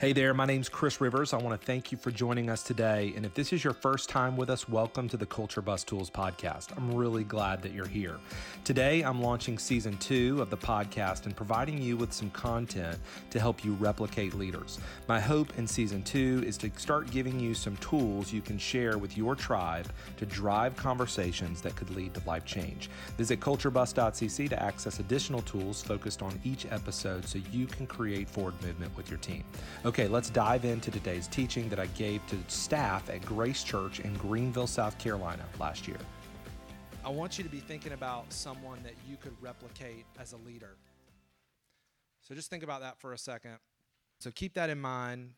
Hey there, my name's Chris Rivers. I want to thank you for joining us today. And if this is your first time with us, welcome to the Culture Bus Tools podcast. I'm really glad that you're here. Today, I'm launching season 2 of the podcast and providing you with some content to help you replicate leaders. My hope in season 2 is to start giving you some tools you can share with your tribe to drive conversations that could lead to life change. Visit culturebus.cc to access additional tools focused on each episode so you can create forward movement with your team. Okay, let's dive into today's teaching that I gave to staff at Grace Church in Greenville, South Carolina last year. I want you to be thinking about someone that you could replicate as a leader. So just think about that for a second. So keep that in mind.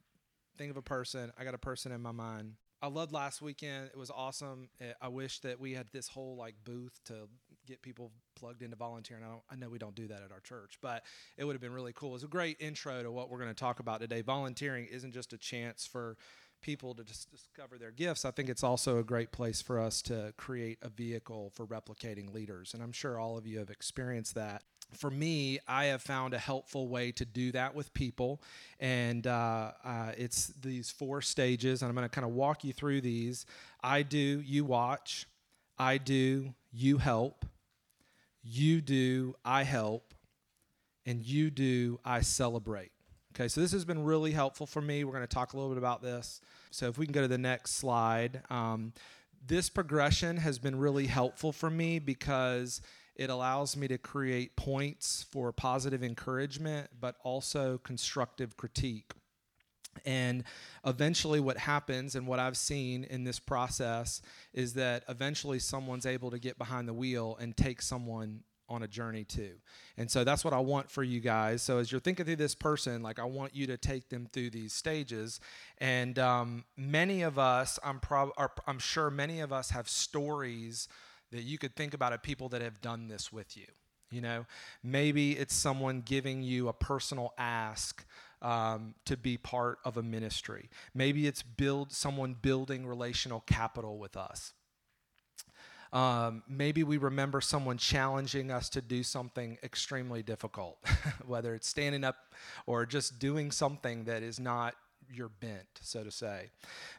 Think of a person. I got a person in my mind. I loved last weekend. It was awesome. I wish that we had this whole booth to get people plugged into volunteering. I know we don't do that at our church, but it would have been really cool. It's a great intro to what we're going to talk about today. Volunteering isn't just a chance for people to just discover their gifts. I think it's also a great place for us to create a vehicle for replicating leaders. And I'm sure all of you have experienced that. For me, I have found a helpful way to do that with people. And it's these 4 stages, and I'm going to kind of walk you through these. I do, you watch. I do, you help. You do, I help. And you do, I celebrate. Okay, so this has been really helpful for me. We're going to talk a little bit about this. So if we can go to the next slide. This progression has been really helpful for me because it allows me to create points for positive encouragement, but also constructive critique. And eventually what happens, and what I've seen in this process, is that eventually someone's able to get behind the wheel and take someone on a journey too. And so that's what I want for you guys. So as you're thinking through this person, I want you to take them through these stages. And many of us, I'm sure many of us have stories that you could think about of people that have done this with you. You know, maybe it's someone giving you a personal ask to be part of a ministry. Maybe it's someone building relational capital with us. Maybe we remember someone challenging us to do something extremely difficult, whether it's standing up or just doing something that is not your bent, so to say.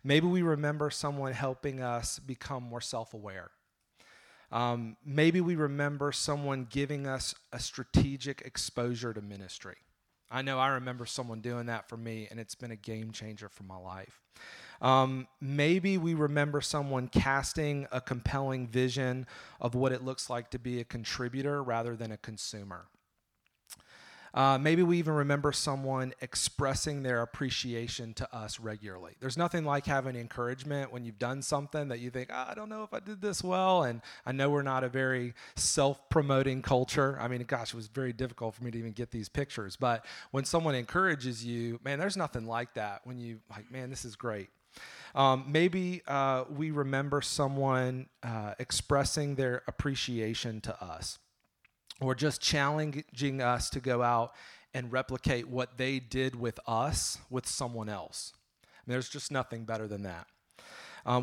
Maybe we remember someone helping us become more self-aware. Maybe we remember someone giving us a strategic exposure to ministry. I know I remember someone doing that for me, and it's been a game changer for my life. Maybe we remember someone casting a compelling vision of what it looks like to be a contributor rather than a consumer. Maybe we even remember someone expressing their appreciation to us regularly. There's nothing like having encouragement when you've done something that you think, I don't know if I did this well. And I know we're not a very self-promoting culture. I mean, gosh, it was very difficult for me to even get these pictures. But when someone encourages you, man, there's nothing like that when you man, this is great. Maybe we remember someone expressing their appreciation to us, or just challenging us to go out and replicate what they did with us with someone else. There's just nothing better than that.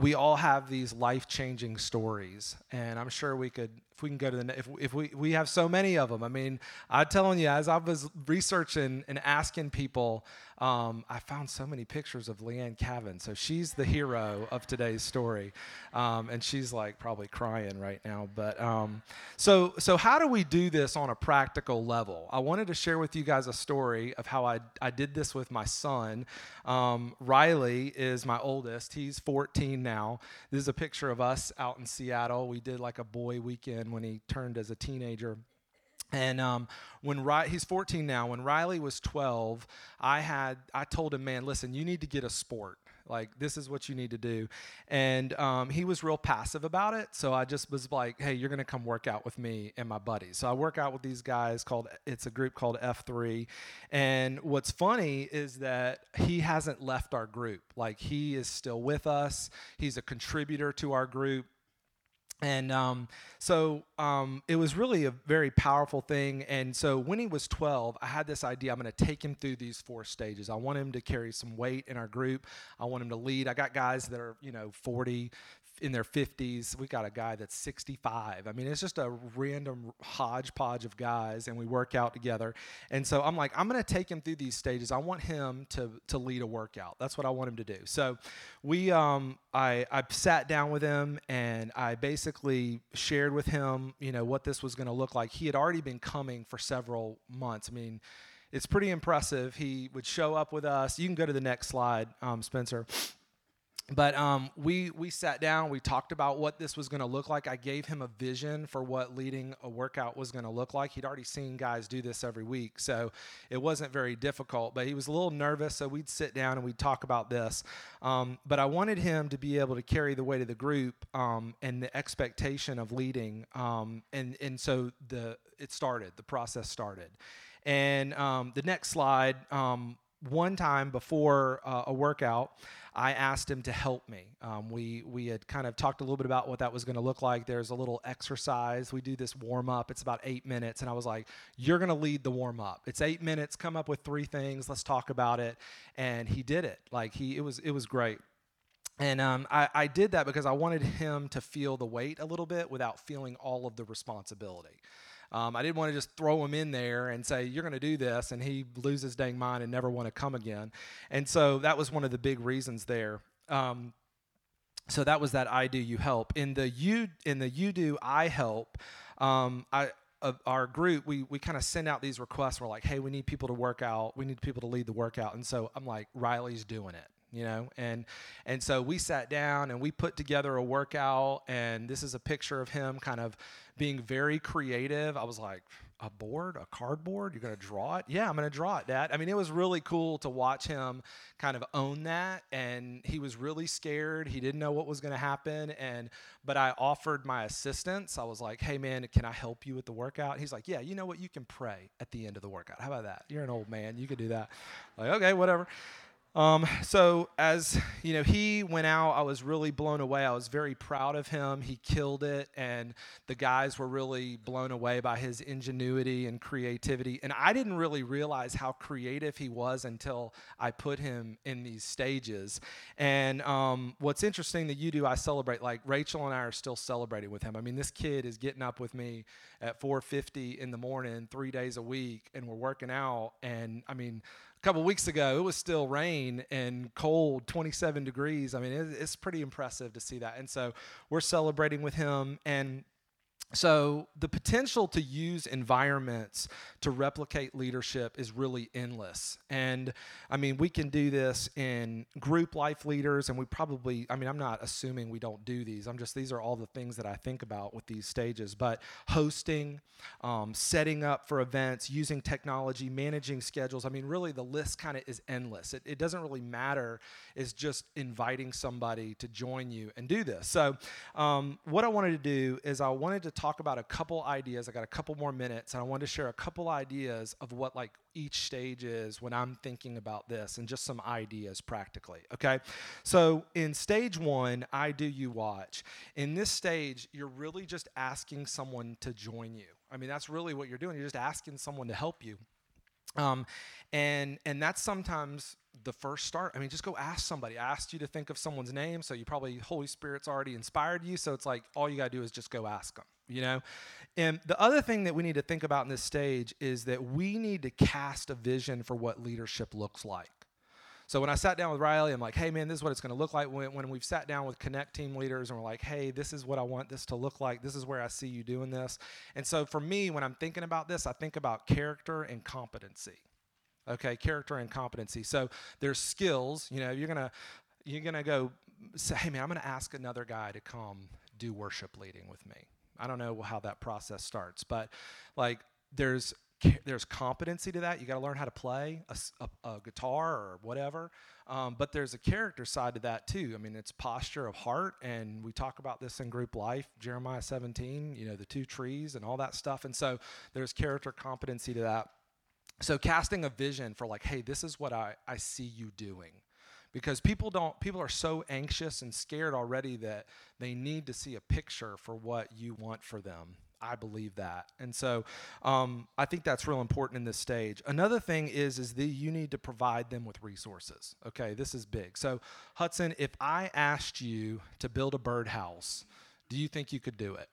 We all have these life-changing stories, and I'm sure we could, if we can go to the, if we have so many of them. I mean, I'm telling you, as I was researching and asking people, I found so many pictures of Leanne Cavan. So she's the hero of today's story, and she's probably crying right now. But so how do we do this on a practical level? I wanted to share with you guys a story of how I did this with my son. Riley is my oldest. He's 14. Now, this is a picture of us out in Seattle. We did a boy weekend when he turned as a teenager. And he's 14 now. When Riley was 12, I told him, man, listen, you need to get a sport. This is what you need to do. And he was real passive about it. So I just was like, hey, you're going to come work out with me and my buddies. So I work out with these guys it's a group called F3. And what's funny is that he hasn't left our group. He is still with us. He's a contributor to our group. And it was really a very powerful thing. And so when he was 12, I had this idea. I'm going to take him through these 4 stages. I want him to carry some weight in our group. I want him to lead. I got guys that are, 40, in their 50s. We got a guy that's 65. I mean, it's just a random hodgepodge of guys, and we work out together. And so I'm like, I'm going to take him through these stages. I want him to lead a workout. That's what I want him to do. So we, I sat down with him, and I basically shared with him, you know, what this was going to look like. He had already been coming for several months. I mean, it's pretty impressive. He would show up with us. You can go to the next slide, Spencer. But we sat down, we talked about what this was going to look like. I gave him a vision for what leading a workout was going to look like. He'd already seen guys do this every week, so it wasn't very difficult. But he was a little nervous, so we'd sit down and we'd talk about this. But I wanted him to be able to carry the weight of the group and the expectation of leading. The process started. And the next slide, one time before a workout, I asked him to help me. We had kind of talked a little bit about what that was going to look like. There's a little exercise. We do this warm-up. It's about 8 minutes. And I was like, you're going to lead the warm-up. It's 8 minutes. Come up with 3 things. Let's talk about it. And he did it. Like it was great. And I did that because I wanted him to feel the weight a little bit without feeling all of the responsibility. I didn't want to just throw him in there and say, you're going to do this, and he loses his dang mind and never want to come again. And so that was one of the big reasons there. So that was that I do, you help. In the you do, I help, our group, we kind of send out these requests. We're like, hey, we need people to work out. We need people to lead the workout. And so I'm like, Riley's doing it. You know, and so we sat down and we put together a workout, and this is a picture of him kind of being very creative. I was like, a board, a cardboard, you're going to draw it? Yeah, I'm going to draw it, Dad. I mean, it was really cool to watch him kind of own that, and he was really scared. He didn't know what was going to happen, but I offered my assistance. I was like, hey, man, can I help you with the workout? He's like, yeah, you know what? You can pray at the end of the workout. How about that? You're an old man. You could do that. Like, okay, whatever. So as you know, he went out, I was really blown away. I was very proud of him. He killed it. And the guys were really blown away by his ingenuity and creativity. And I didn't really realize how creative he was until I put him in these stages. And, what's interesting that you do, I celebrate, like Rachel and I are still celebrating with him. I mean, this kid is getting up with me at 4:50 in the morning, 3 days a week, and we're working out. And I mean, a couple weeks ago, it was still rain and cold, 27 degrees. I mean, it's pretty impressive to see that. And so we're celebrating with him. And so the potential to use environments to replicate leadership is really endless. And I mean, we can do this in group life leaders, and we probably, I mean, I'm not assuming we don't do these. These are all the things that I think about with these stages, but hosting, setting up for events, using technology, managing schedules. I mean, really the list kind of is endless. It doesn't really matter. It's just inviting somebody to join you and do this. So what I wanted to do is I wanted to talk about a couple ideas. I got a couple more minutes, and I wanted to share a couple ideas of what like each stage is when I'm thinking about this, and just some ideas practically, okay? So in stage 1, I do, you watch. In this stage, you're really just asking someone to join you. I mean, that's really what you're doing. You're just asking someone to help you. And that's sometimes the first start. I mean, just go ask somebody. I asked you to think of someone's name, so you probably, Holy Spirit's already inspired you, so it's like all you got to do is just go ask them, you know? And the other thing that we need to think about in this stage is that we need to cast a vision for what leadership looks like. So when I sat down with Riley, I'm like, hey, man, this is what it's going to look like. When we've sat down with Connect team leaders and we're like, hey, this is what I want this to look like. This is where I see you doing this. And so for me, when I'm thinking about this, I think about character and competency. Okay, character and competency. So there's skills. You know, you're gonna go say, hey, man, I'm gonna ask another guy to come do worship leading with me. I don't know how that process starts, but like there's competency to that. You got to learn how to play a guitar or whatever. But there's a character side to that too. I mean, it's posture of heart, and we talk about this in group life, Jeremiah 17. You know, the 2 trees and all that stuff. And so there's character competency to that. So casting a vision for like, hey, this is what I see you doing. Because people are so anxious and scared already that they need to see a picture for what you want for them I believe that. And so I think that's real important in this stage. Another thing is you need to provide them with resources. Okay, this is big. So Hudson, if I asked you to build a birdhouse, do you think you could do it?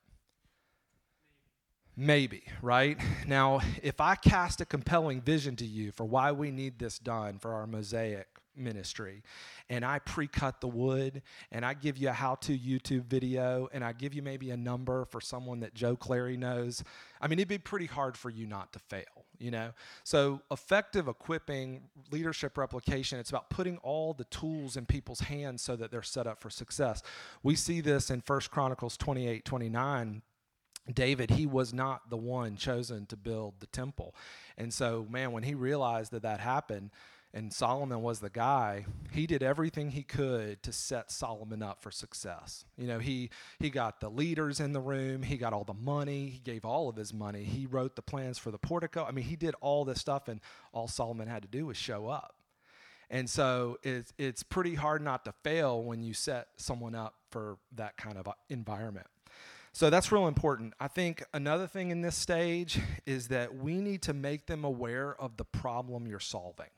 Maybe, right? Now, if I cast a compelling vision to you for why we need this done for our mosaic ministry, and I pre-cut the wood, and I give you a how-to YouTube video, and I give you maybe a number for someone that Joe Clary knows, I mean, it'd be pretty hard for you not to fail, you know? So effective equipping, leadership replication, it's about putting all the tools in people's hands so that they're set up for success. We see this in 1 Chronicles 28:29. David, he was not the one chosen to build the temple. And so, man, when he realized that happened, and Solomon was the guy, he did everything he could to set Solomon up for success. You know, he got the leaders in the room, he got all the money, he gave all of his money, he wrote the plans for the portico. I mean, he did all this stuff, and all Solomon had to do was show up. And so it's pretty hard not to fail when you set someone up for that kind of environment. So that's real important. I think another thing in this stage is that we need to make them aware of the problem you're solving.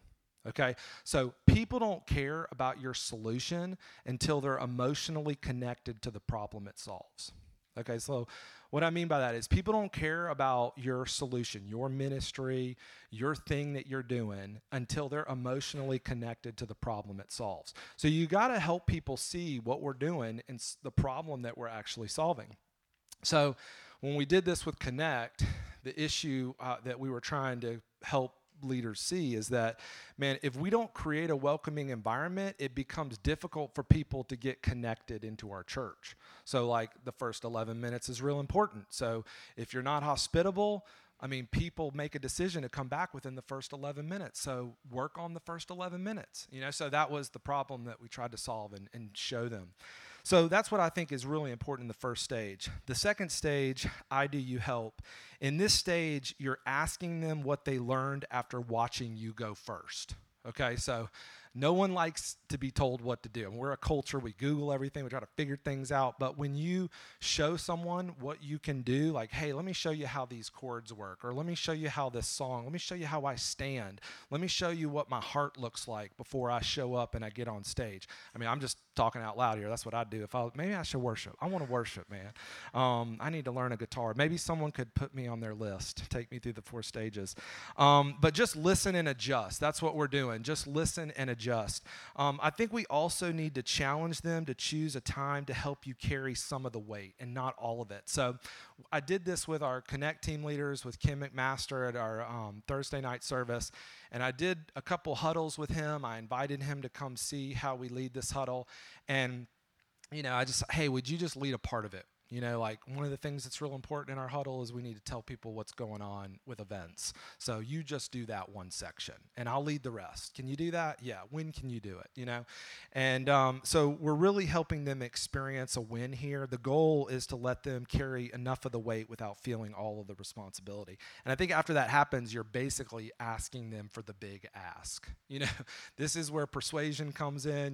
Okay, so people don't care about your solution until they're emotionally connected to the problem it solves. Okay, so what I mean by that is people don't care about your solution, your ministry, your thing that you're doing until they're emotionally connected to the problem it solves. So you got to help people see what we're doing and the problem that we're actually solving. So when we did this with Connect, the issue that we were trying to help leaders see is that, man, if we don't create a welcoming environment, it becomes difficult for people to get connected into our church. So like the first 11 minutes is real important. So if you're not hospitable, I mean, people make a decision to come back within the first 11 minutes. So work on the first 11 minutes, you know, so that was the problem that we tried to solve and show them. So that's what I think is really important in the first stage. The second stage, I do you help. In this stage, you're asking them what they learned after watching you go first. Okay, so no one likes to be told what to do. And we're a culture, we Google everything, we try to figure things out. But when you show someone what you can do, like, hey, let me show you how these chords work, or let me show you how this song, let me show you how I stand, let me show you what my heart looks like before I show up and I get on stage. I mean, I'm just talking out loud here. That's what I do. Maybe I should worship. I want to worship, man. I need to learn a guitar. Maybe someone could put me on their list, take me through the four stages. But just listen and adjust. That's what we're doing. Just listen and adjust. I think we also need to challenge them to choose a time to help you carry some of the weight and not all of it. So I did this with our Connect team leaders, with Kim McMaster at our Thursday night service. And I did a couple huddles with him. I invited him to come see how we lead this huddle. And, you know, I just, hey, would you just lead a part of it? You know, like one of the things that's real important in our huddle is we need to tell people what's going on with events. So you just do that one section and I'll lead the rest. Can you do that? Yeah. When can you do it? You know? And so we're really helping them experience a win here. The goal is to let them carry enough of the weight without feeling all of the responsibility. And I think after that happens, you're basically asking them for the big ask. You know, this is where persuasion comes in.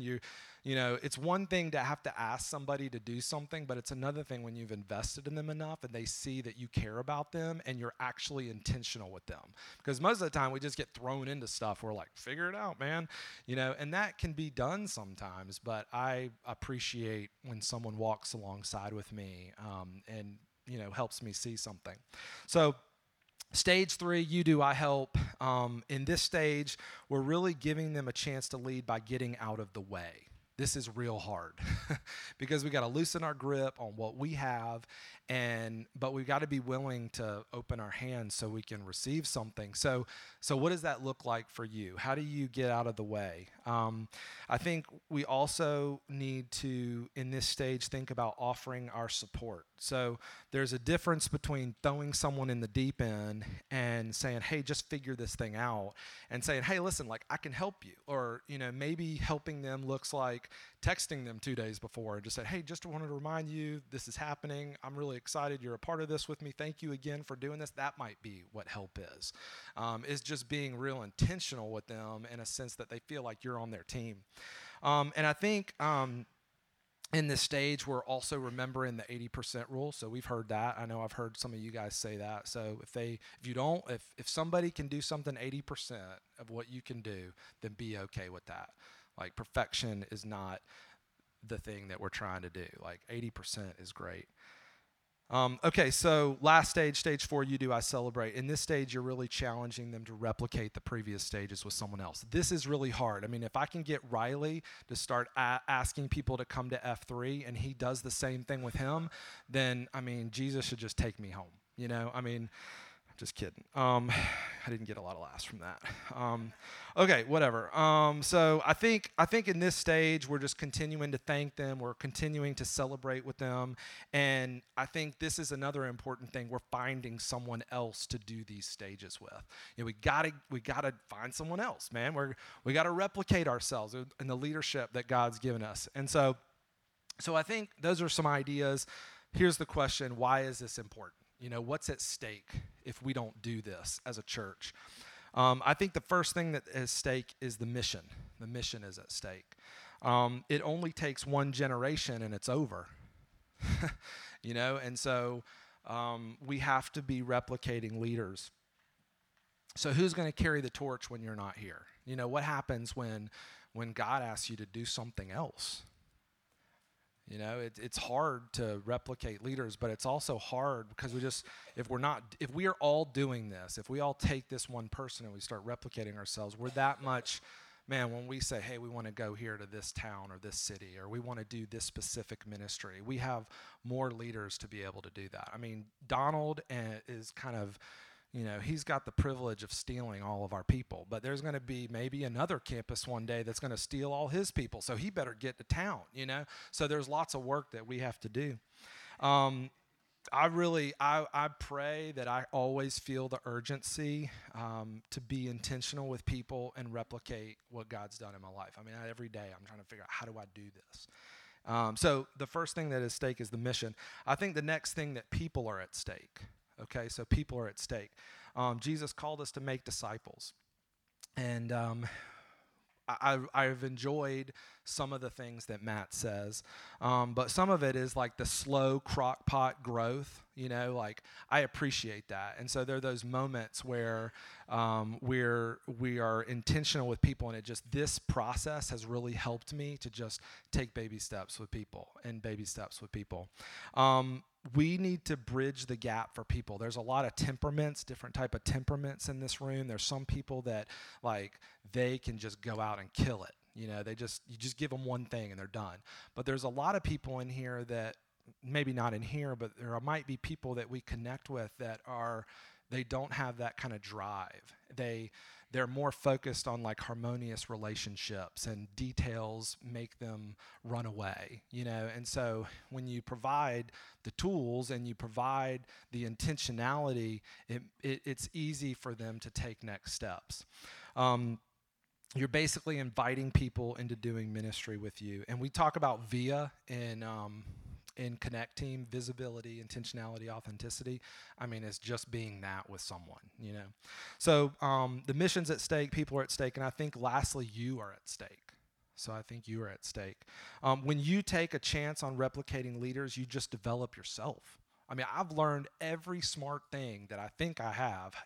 You know, it's one thing to have to ask somebody to do something, but it's another thing when you've invested in them enough and they see that you care about them and you're actually intentional with them. Because most of the time we just get thrown into stuff. We're like, figure it out, man. You know, and that can be done sometimes, but I appreciate when someone walks alongside with me and, you know, helps me see something. So stage three, you do I help. In this stage, we're really giving them a chance to lead by getting out of the way. This is real hard because we got to loosen our grip on what we have, but we've got to be willing to open our hands so we can receive something. So what does that look like for you? How do you get out of the way? I think we also need to, in this stage, think about offering our support. So there's a difference between throwing someone in the deep end and saying, hey, just figure this thing out, and saying, hey, listen, like I can help you, or you know, maybe helping them looks like texting them 2 days before and just say, hey, just wanted to remind you this is happening. I'm really excited you're a part of this with me. Thank you again for doing this. That might be what help is. It's just being real intentional with them in a sense that they feel like you're on their team. And I think in this stage, we're also remembering the 80% rule. So we've heard that. I know I've heard some of you guys say that. So if somebody can do something 80% of what you can do, then be okay with that. Like, perfection is not the thing that we're trying to do. Like, 80% is great. Okay, so last stage, stage 4, you do, I celebrate. In this stage, you're really challenging them to replicate the previous stages with someone else. This is really hard. I mean, if I can get Riley to start asking people to come to F3 and he does the same thing with him, then, I mean, Jesus should just take me home, you know? I mean, just kidding. I didn't get a lot of laughs from that. Okay, whatever. So I think in this stage, we're just continuing to thank them. We're continuing to celebrate with them. And I think this is another important thing. We're finding someone else to do these stages with. You know, we gotta find someone else, man. We gotta replicate ourselves in the leadership that God's given us. And so I think those are some ideas. Here's the question: why is this important? You know, what's at stake if we don't do this as a church? I think the first thing that is at stake is the mission. The mission is at stake. It only takes one generation and it's over, you know? And so we have to be replicating leaders. So who's going to carry the torch when you're not here? You know, what happens when God asks you to do something else? You know, it's hard to replicate leaders, but it's also hard because if we are all doing this, if we all take this one person and we start replicating ourselves, we're that much, man, when we say, hey, we want to go here to this town or this city, or we want to do this specific ministry, we have more leaders to be able to do that. I mean, Donald is kind of, you know, he's got the privilege of stealing all of our people, but there's going to be maybe another campus one day that's going to steal all his people, so he better get to town, you know? So there's lots of work that we have to do. I pray that I always feel the urgency to be intentional with people and replicate what God's done in my life. I mean, every day I'm trying to figure out, how do I do this? So the first thing that is at stake is the mission. I think the next thing that people are at stake. Okay, so people are at stake. Jesus called us to make disciples. And I've enjoyed some of the things that Matt says. But some of it is like the slow crock pot growth, you know, like I appreciate that. And so there are those moments where we are intentional with people, and this process has really helped me to just take baby steps with people. We need to bridge the gap for people. There's a lot of temperaments, different type of temperaments in this room. There's some people that, like, they can just go out and kill it. You know, you just give them one thing and they're done. But there's a lot of people in here that, maybe not in here, but there might be people that we connect with that they don't have that kind of drive. They're more focused on, like, harmonious relationships, and details make them run away, you know? And so when you provide the tools and you provide the intentionality, it's easy for them to take next steps. You're basically inviting people into doing ministry with you. And we talk about VIA in Connect Team: visibility, intentionality, authenticity. I mean, it's just being that with someone, you know? So the mission's at stake, people are at stake, and I think lastly, you are at stake. So I think you are at stake. When you take a chance on replicating leaders, you just develop yourself. I mean, I've learned every smart thing that I think I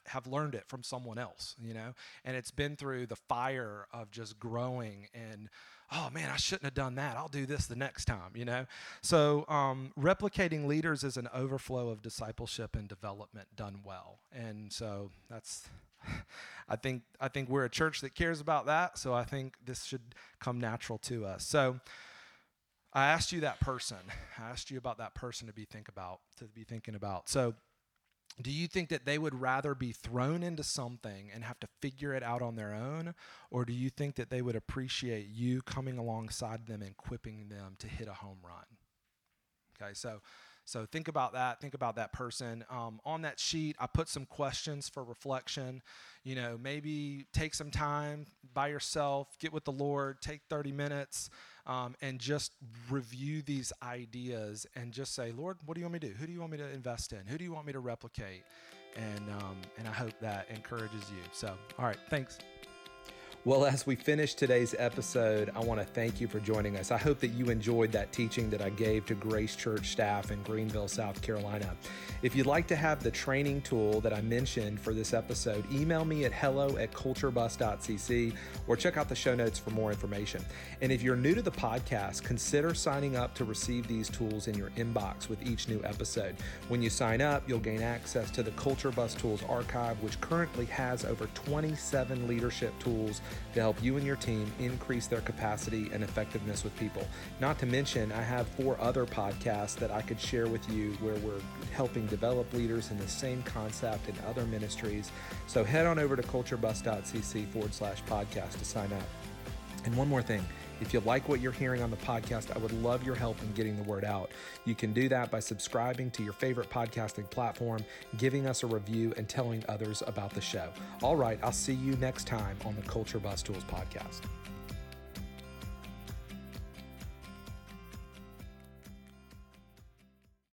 have learned it from someone else, you know? And it's been through the fire of just growing and, oh man, I shouldn't have done that. I'll do this the next time, you know? So replicating leaders is an overflow of discipleship and development done well. And so that's, I think we're a church that cares about that. So I think this should come natural to us. So I asked you about that person to be thinking about. So do you think that they would rather be thrown into something and have to figure it out on their own? Or do you think that they would appreciate you coming alongside them and equipping them to hit a home run? Okay, so think about that. Think about that person. On that sheet, I put some questions for reflection. You know, maybe take some time by yourself, get with the Lord, take 30 minutes, and just review these ideas and just say, Lord, what do you want me to do? Who do you want me to invest in? Who do you want me to replicate? And I hope that encourages you. So, all right, thanks. Well, as we finish today's episode, I want to thank you for joining us. I hope that you enjoyed that teaching that I gave to Grace Church staff in Greenville, South Carolina. If you'd like to have the training tool that I mentioned for this episode, email me at hello@culturebus.cc or check out the show notes for more information. And if you're new to the podcast, consider signing up to receive these tools in your inbox with each new episode. When you sign up, you'll gain access to the Culture Bus Tools archive, which currently has over 27 leadership tools to help you and your team increase their capacity and effectiveness with people. Not to mention, I have 4 other podcasts that I could share with you where we're helping develop leaders in the same concept in other ministries. So head on over to culturebus.cc/podcast to sign up. And one more thing. If you like what you're hearing on the podcast, I would love your help in getting the word out. You can do that by subscribing to your favorite podcasting platform, giving us a review, and telling others about the show. All right, I'll see you next time on the Culture Bus Tools podcast.